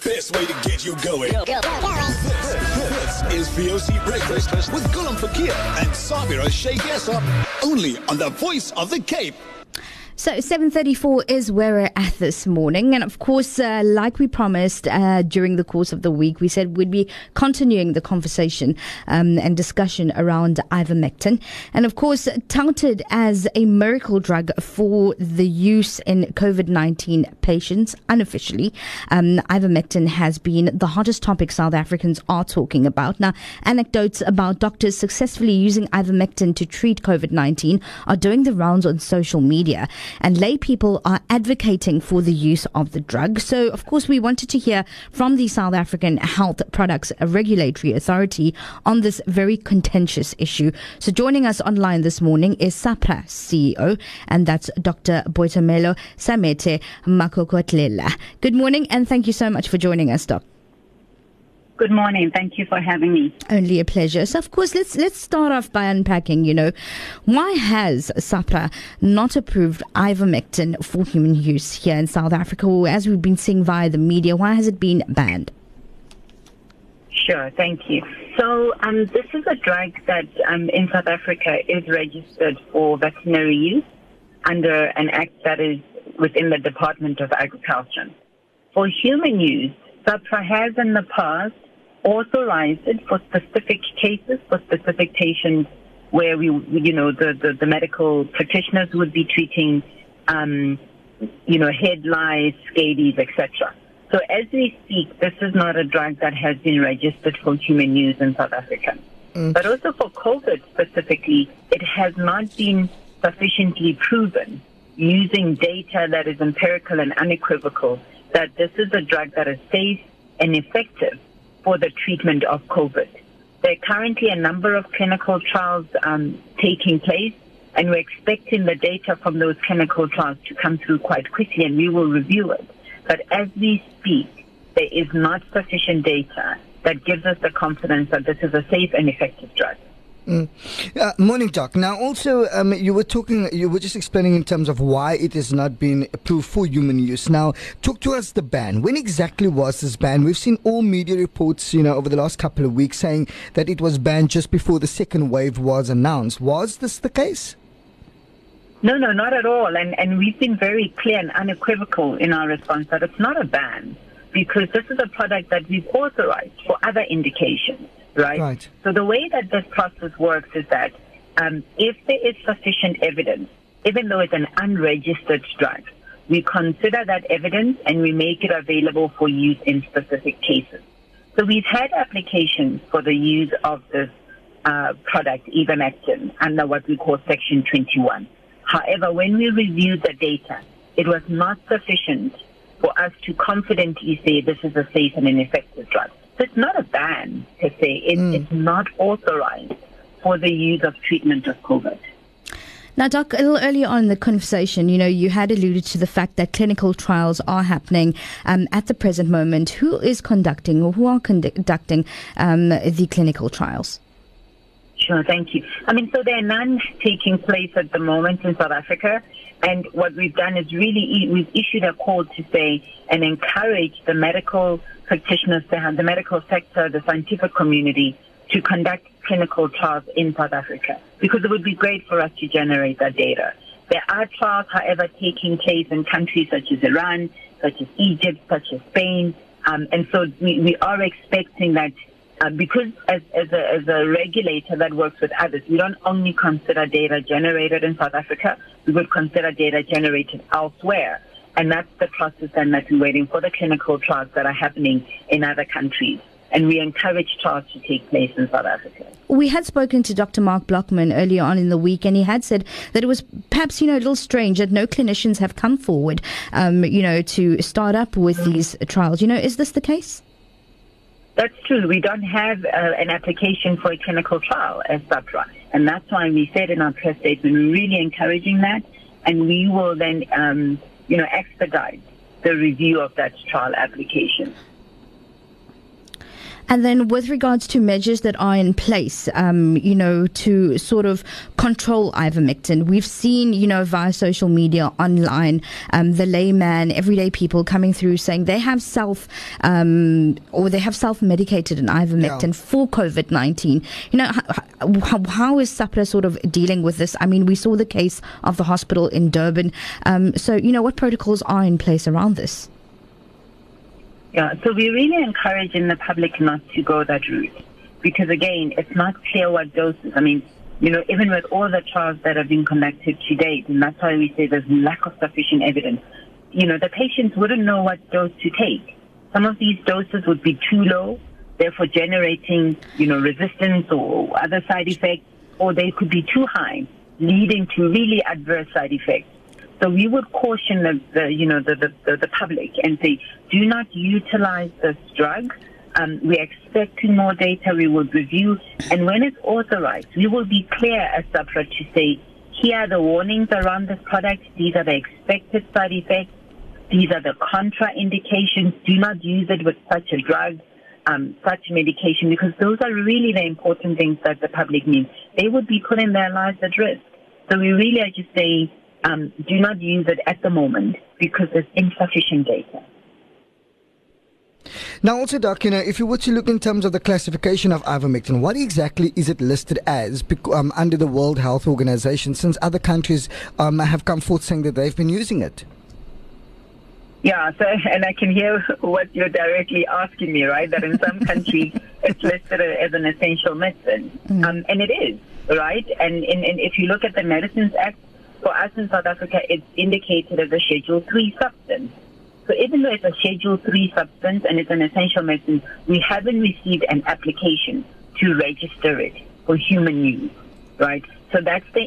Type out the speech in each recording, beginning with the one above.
The best way to get you going. This is VOC Breakfast with Gulam Fakir and Sabira Sheikh Essop, only on the Voice of the Cape. So 7:34 is where we're at this morning, and of course, like we promised during the course of the week, we said we'd be continuing the conversation and discussion around ivermectin, and of course, touted as a miracle drug for the use in COVID-19 patients, unofficially, ivermectin has been the hottest topic South Africans are talking about. Now, anecdotes about doctors successfully using ivermectin to treat COVID-19 are doing the rounds on social media, and lay people are advocating for the use of the drug. So, of course, we wanted to hear from the South African Health Products Regulatory Authority on this very contentious issue. So joining us online this morning is SAHPRA CEO, and that's Dr. Boitumelo Semete-Makokotlela. Good morning, and thank you so much for joining us, Doc. Good morning. Thank you for having me. Only a pleasure. So, of course, let's start off by unpacking, why has SAHPRA not approved ivermectin for human use here in South Africa, or as we've been seeing via the media, why has it been banned? Sure. Thank you. So, this is a drug that in South Africa is registered for veterinary use under an act that is within the Department of Agriculture. For human use, SAHPRA has in the past authorized it for specific cases, for specific patients where the medical practitioners would be treating, head lice, scabies, etc. So as we speak, this is not a drug that has been registered for human use in South Africa. Mm. But also for COVID specifically, it has not been sufficiently proven using data that is empirical and unequivocal that this is a drug that is safe and effective for the treatment of COVID. There are currently a number of clinical trials taking place, and we're expecting the data from those clinical trials to come through quite quickly, and we will review it. But as we speak, there is not sufficient data that gives us the confidence that this is a safe and effective drug. Mm. Morning, Doc. Now, also, you were just explaining in terms of why it has not been approved for human use. Now, talk to us the ban. When exactly was this ban? We've seen all media reports, over the last couple of weeks saying that it was banned just before the second wave was announced. Was this the case? No, not at all. And we've been very clear and unequivocal in our response that it's not a ban, because this is a product that we've authorized for other indications. Right. So the way that this process works is that if there is sufficient evidence, even though it's an unregistered drug, we consider that evidence and we make it available for use in specific cases. So we've had applications for the use of this product, ivermectin, under what we call Section 21. However, when we reviewed the data, it was not sufficient for us to confidently say this is a safe and an effective drug. So it's not a ban, per se. It's not authorized for the use of treatment of COVID. Now, Doc, a little earlier on in the conversation, you had alluded to the fact that clinical trials are happening at the present moment. Who is conducting or who are conducting the clinical trials? Sure, thank you. So there are none taking place at the moment in South Africa. And what we've done is really, we've issued a call to say and encourage the medical practitioners, to have the medical sector, the scientific community, to conduct clinical trials in South Africa, because it would be great for us to generate that data. There are trials, however, taking place in countries such as Iran, such as Egypt, such as Spain. And so we are expecting that because as a regulator that works with others, we don't only consider data generated in South Africa, we would consider data generated elsewhere. And that's the process then that we're waiting for, the clinical trials that are happening in other countries. And we encourage trials to take place in South Africa. We had spoken to Dr. Mark Blockman earlier on in the week, and he had said that it was perhaps, a little strange that no clinicians have come forward, to start up with these trials. Is this the case? That's true. We don't have an application for a clinical trial as SAHPRA. And that's why we said in our press statement, we're really encouraging that. And we will then expedite the review of that trial application. And then with regards to measures that are in place, to sort of control ivermectin, we've seen, via social media, online, the layman, everyday people coming through saying they have self-medicated an ivermectin for COVID-19. How is SAHPRA sort of dealing with this? I mean, we saw the case of the hospital in Durban. So, what protocols are in place around this? Yeah, so we're really encouraging the public not to go that route because, again, it's not clear what doses. I mean, even with all the trials that have been conducted to date, and that's why we say there's lack of sufficient evidence, the patients wouldn't know what dose to take. Some of these doses would be too low, therefore generating, resistance or other side effects, or they could be too high, leading to really adverse side effects. So we would caution the public and say, do not utilize this drug. We're expecting more data. We will review. And when it's authorized, we will be clear as SAHPRA to say, here are the warnings around this product. These are the expected side effects. These are the contraindications. Do not use it with such a drug, such medication, because those are really the important things that the public needs. They would be putting their lives at risk. So we really are just saying, do not use it at the moment because there's insufficient data. Now also, Doc, if you were to look in terms of the classification of ivermectin, what exactly is it listed as under the World Health Organization, since other countries have come forth saying that they've been using it? Yeah, so, and I can hear what you're directly asking me, right? That in some countries it's listed as an essential medicine. Mm. And it is, right? And if you look at the Medicines Act, for us in South Africa, it's indicated as a Schedule 3 substance. So even though it's a Schedule 3 substance and it's an essential medicine, we haven't received an application to register it for human use, right? So that's the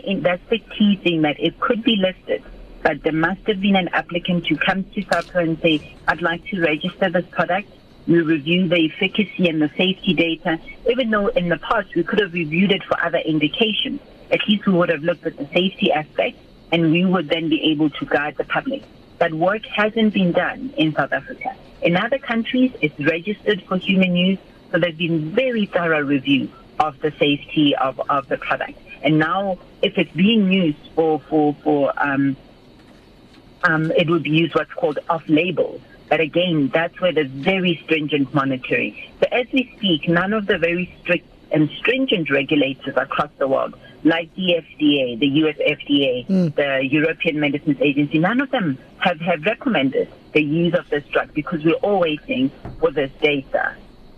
key thing, that it could be listed, but there must have been an applicant who comes to SAHPRA and say, I'd like to register this product. We review the efficacy and the safety data, even though in the past we could have reviewed it for other indications. At least we would have looked at the safety aspect, and we would then be able to guide the public. That work hasn't been done in South Africa. In other countries, it's registered for human use, so there's been very thorough review of the safety of the product. And now, if it's being used for it would be used what's called off-label. But again, that's where there's very stringent monitoring. So as we speak, none of the very strict and stringent regulators across the world, like the FDA, the US FDA, the European Medicines Agency, none of them have recommended the use of this drug because we're all waiting for this data.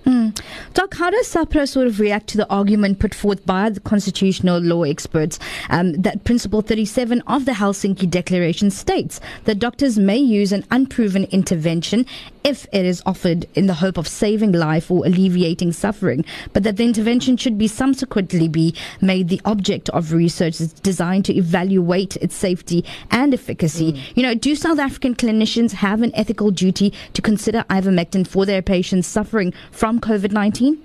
Mm. Doc, how does SAHPRA sort of react to the argument put forth by the constitutional law experts that Principle 37 of the Helsinki Declaration states that doctors may use an unproven intervention if it is offered in the hope of saving life or alleviating suffering, but that the intervention should be subsequently be made the object of research designed to evaluate its safety and efficacy? Mm. Do South African clinicians have an ethical duty to consider ivermectin for their patients suffering from COVID-19?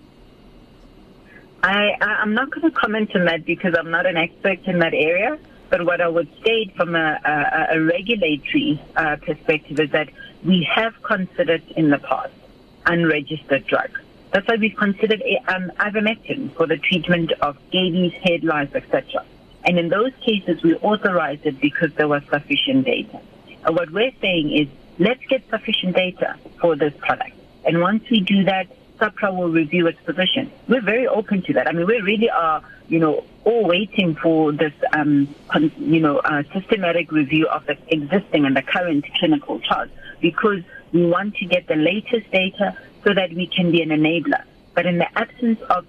I'm not going to comment on that because I'm not an expert in that area, but what I would state from a regulatory perspective is that we have considered in the past unregistered drugs. That's why we've considered ivermectin for the treatment of scabies, head lice, etc. And in those cases, we authorized it because there was sufficient data. And what we're saying is, let's get sufficient data for this product. And once we do that, SAHPRA will review its position. We're very open to that. I mean, we really are, all waiting for this, systematic review of the existing and the current clinical trials because we want to get the latest data so that we can be an enabler. But in the absence of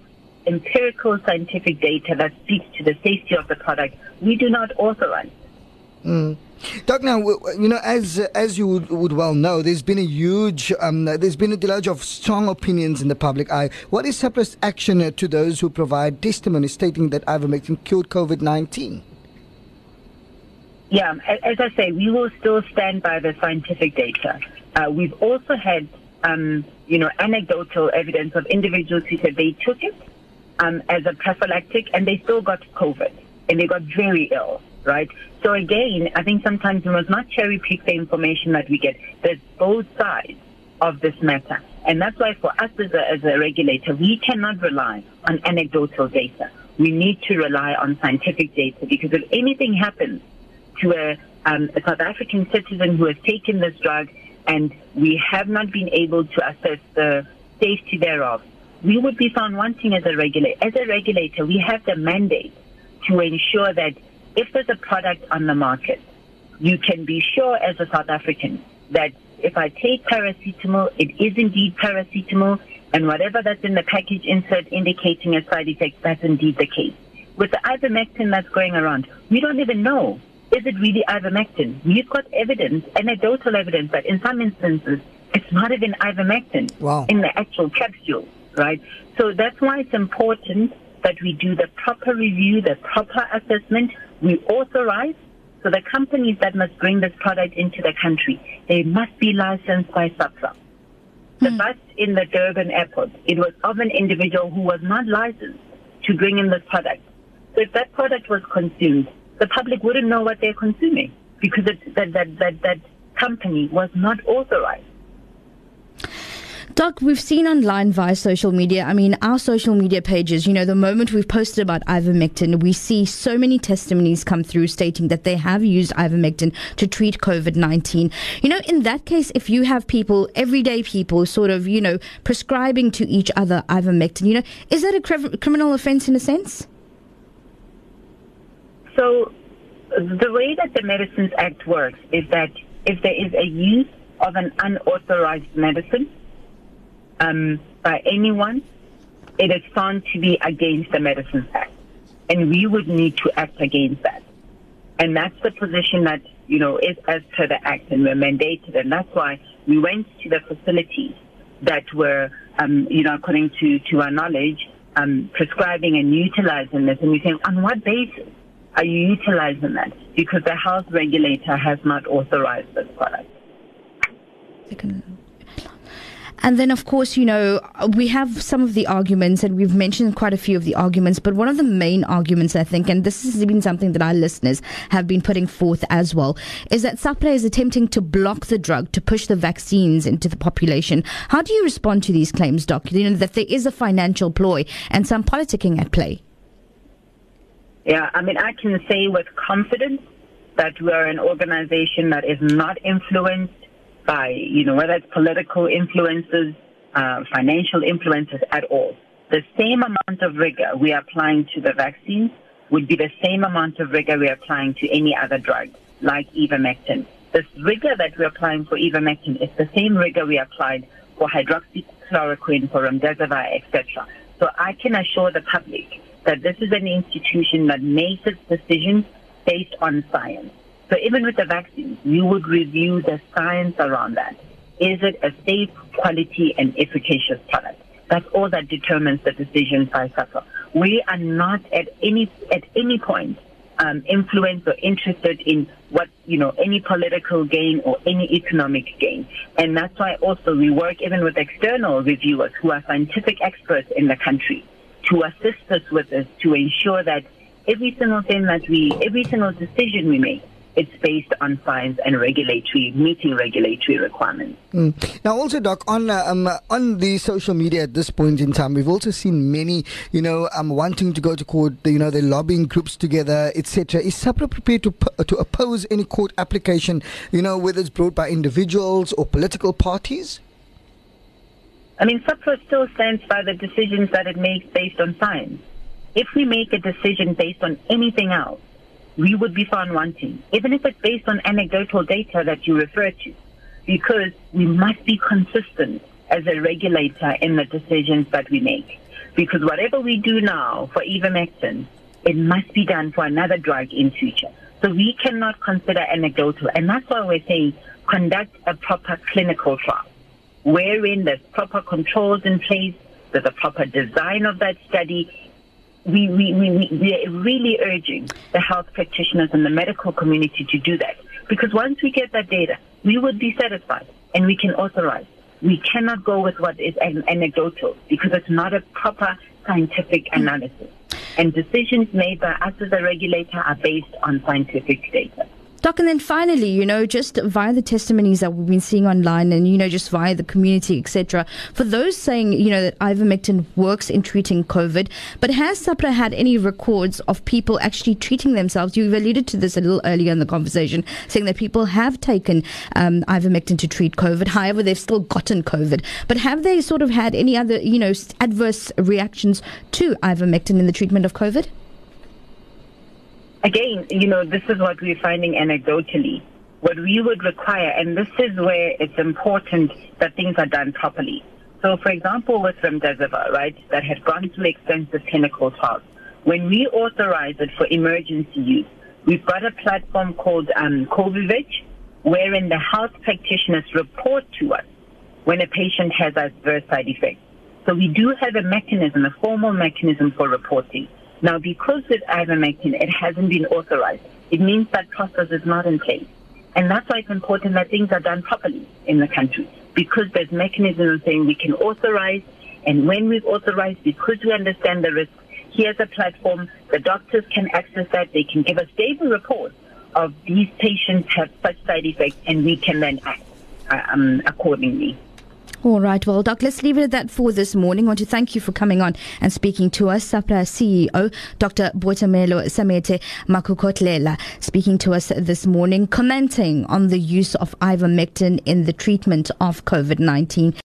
empirical scientific data that speaks to the safety of the product, we do not authorize. Mm. Doc, now, as you would well know, there's been a deluge of strong opinions in the public eye. What is SAHPRA's action to those who provide testimony stating that ivermectin cured COVID-19? Yeah, as I say, we will still stand by the scientific data. We've also had, anecdotal evidence of individuals who said they took it as a prophylactic and they still got COVID and they got very ill. Right? So again, I think sometimes we must not cherry pick the information that we get. There's both sides of this matter. And that's why for us as a regulator, we cannot rely on anecdotal data. We need to rely on scientific data, because if anything happens to a South African citizen who has taken this drug and we have not been able to assess the safety thereof, we would be found wanting as a regulator. As a regulator, we have the mandate to ensure that if there's a product on the market, you can be sure as a South African that if I take paracetamol, it is indeed paracetamol, and whatever that's in the package insert indicating a side effect, that's indeed the case. With the ivermectin that's going around, we don't even know, is it really ivermectin? We've got evidence, anecdotal evidence, that in some instances, it's not even ivermectin in the actual capsule, right? So that's why it's important that we do the proper review, the proper assessment. We authorize. So the companies that must bring this product into the country, they must be licensed by SAHPRA. The bus in the Durban airport, it was of an individual who was not licensed to bring in this product. So if that product was consumed, the public wouldn't know what they're consuming, because that company was not authorized. Doc, we've seen online via social media, our social media pages, the moment we've posted about ivermectin, we see so many testimonies come through stating that they have used ivermectin to treat COVID-19. In that case, if you have people, everyday people, sort of, prescribing to each other ivermectin, is that a criminal offense in a sense? So the way that the Medicines Act works is that if there is a use of an unauthorized medicine, by anyone, it is found to be against the Medicines Act, and we would need to act against that. And that's the position that, is as per the Act, and we're mandated, and that's why we went to the facilities that were, according to our knowledge, prescribing and utilizing this, and we say, on what basis are you utilizing that? Because the health regulator has not authorized this product. And then, of course, we have some of the arguments, and we've mentioned quite a few of the arguments, but one of the main arguments, I think, and this has been something that our listeners have been putting forth as well, is that SAHPRA is attempting to block the drug to push the vaccines into the population. How do you respond to these claims, Doc, that there is a financial ploy and some politicking at play? Yeah, I can say with confidence that we are an organization that is not influenced by, whether it's political influences, financial influences at all. The same amount of rigor we are applying to the vaccines would be the same amount of rigor we are applying to any other drug, like ivermectin. This rigor that we're applying for ivermectin is the same rigor we applied for hydroxychloroquine, for remdesivir, etc. So I can assure the public that this is an institution that makes its decisions based on science. So even with the vaccines, you would review the science around that. Is it a safe, quality, and efficacious product? That's all that determines the decision by SAHPRA. We are not at any point influenced or interested in what any political gain or any economic gain. And that's why also we work even with external reviewers who are scientific experts in the country to assist us with this, to ensure that every single decision we make, it's based on science and meeting regulatory requirements. Now, also, Doc, on the social media at this point in time, we've also seen many, wanting to go to court. They're lobbying groups together, etc. Is SAHPRA prepared to oppose any court application? Whether it's brought by individuals or political parties. SAHPRA still stands by the decisions that it makes based on science. If we make a decision based on anything else, we would be found wanting, even if it's based on anecdotal data that you refer to, because we must be consistent as a regulator in the decisions that we make. Because whatever we do now for ivermectin, it must be done for another drug in future. So we cannot consider anecdotal, and that's why we're saying conduct a proper clinical trial, wherein there's proper controls in place, there's a proper design of that study. We are really urging the health practitioners and the medical community to do that, because once we get that data, we would be satisfied and we can authorize. We cannot go with what is anecdotal, because it's not a proper scientific analysis. And decisions made by us as a regulator are based on scientific data. Doc, and then finally, just via the testimonies that we've been seeing online and, just via the community, etc., for those saying, that ivermectin works in treating COVID, but has SAHPRA had any records of people actually treating themselves? You've alluded to this a little earlier in the conversation, saying that people have taken ivermectin to treat COVID. However, they've still gotten COVID. But have they sort of had any other, adverse reactions to ivermectin in the treatment of COVID? Again, this is what we're finding anecdotally. What we would require, and this is where it's important that things are done properly. So, for example, with remdesivir, right, that had gone through extensive clinical trials, when we authorize it for emergency use, we've got a platform called Covivage, wherein the health practitioners report to us when a patient has adverse side effects. So we do have a mechanism, a formal mechanism for reporting. Now, because with ivermectin, it hasn't been authorized, it means that process is not in place. And that's why it's important that things are done properly in the country, because there's mechanisms saying we can authorize, and when we've authorized, because we understand the risk, here's a platform, the doctors can access that, they can give a stable report of these patients have such side effects, and we can then act accordingly. All right, well, Doc, let's leave it at that for this morning. I want to thank you for coming on and speaking to us. SAHPRA CEO, Dr. Boitumelo Semete-Makokotlela, speaking to us this morning, commenting on the use of ivermectin in the treatment of COVID-19.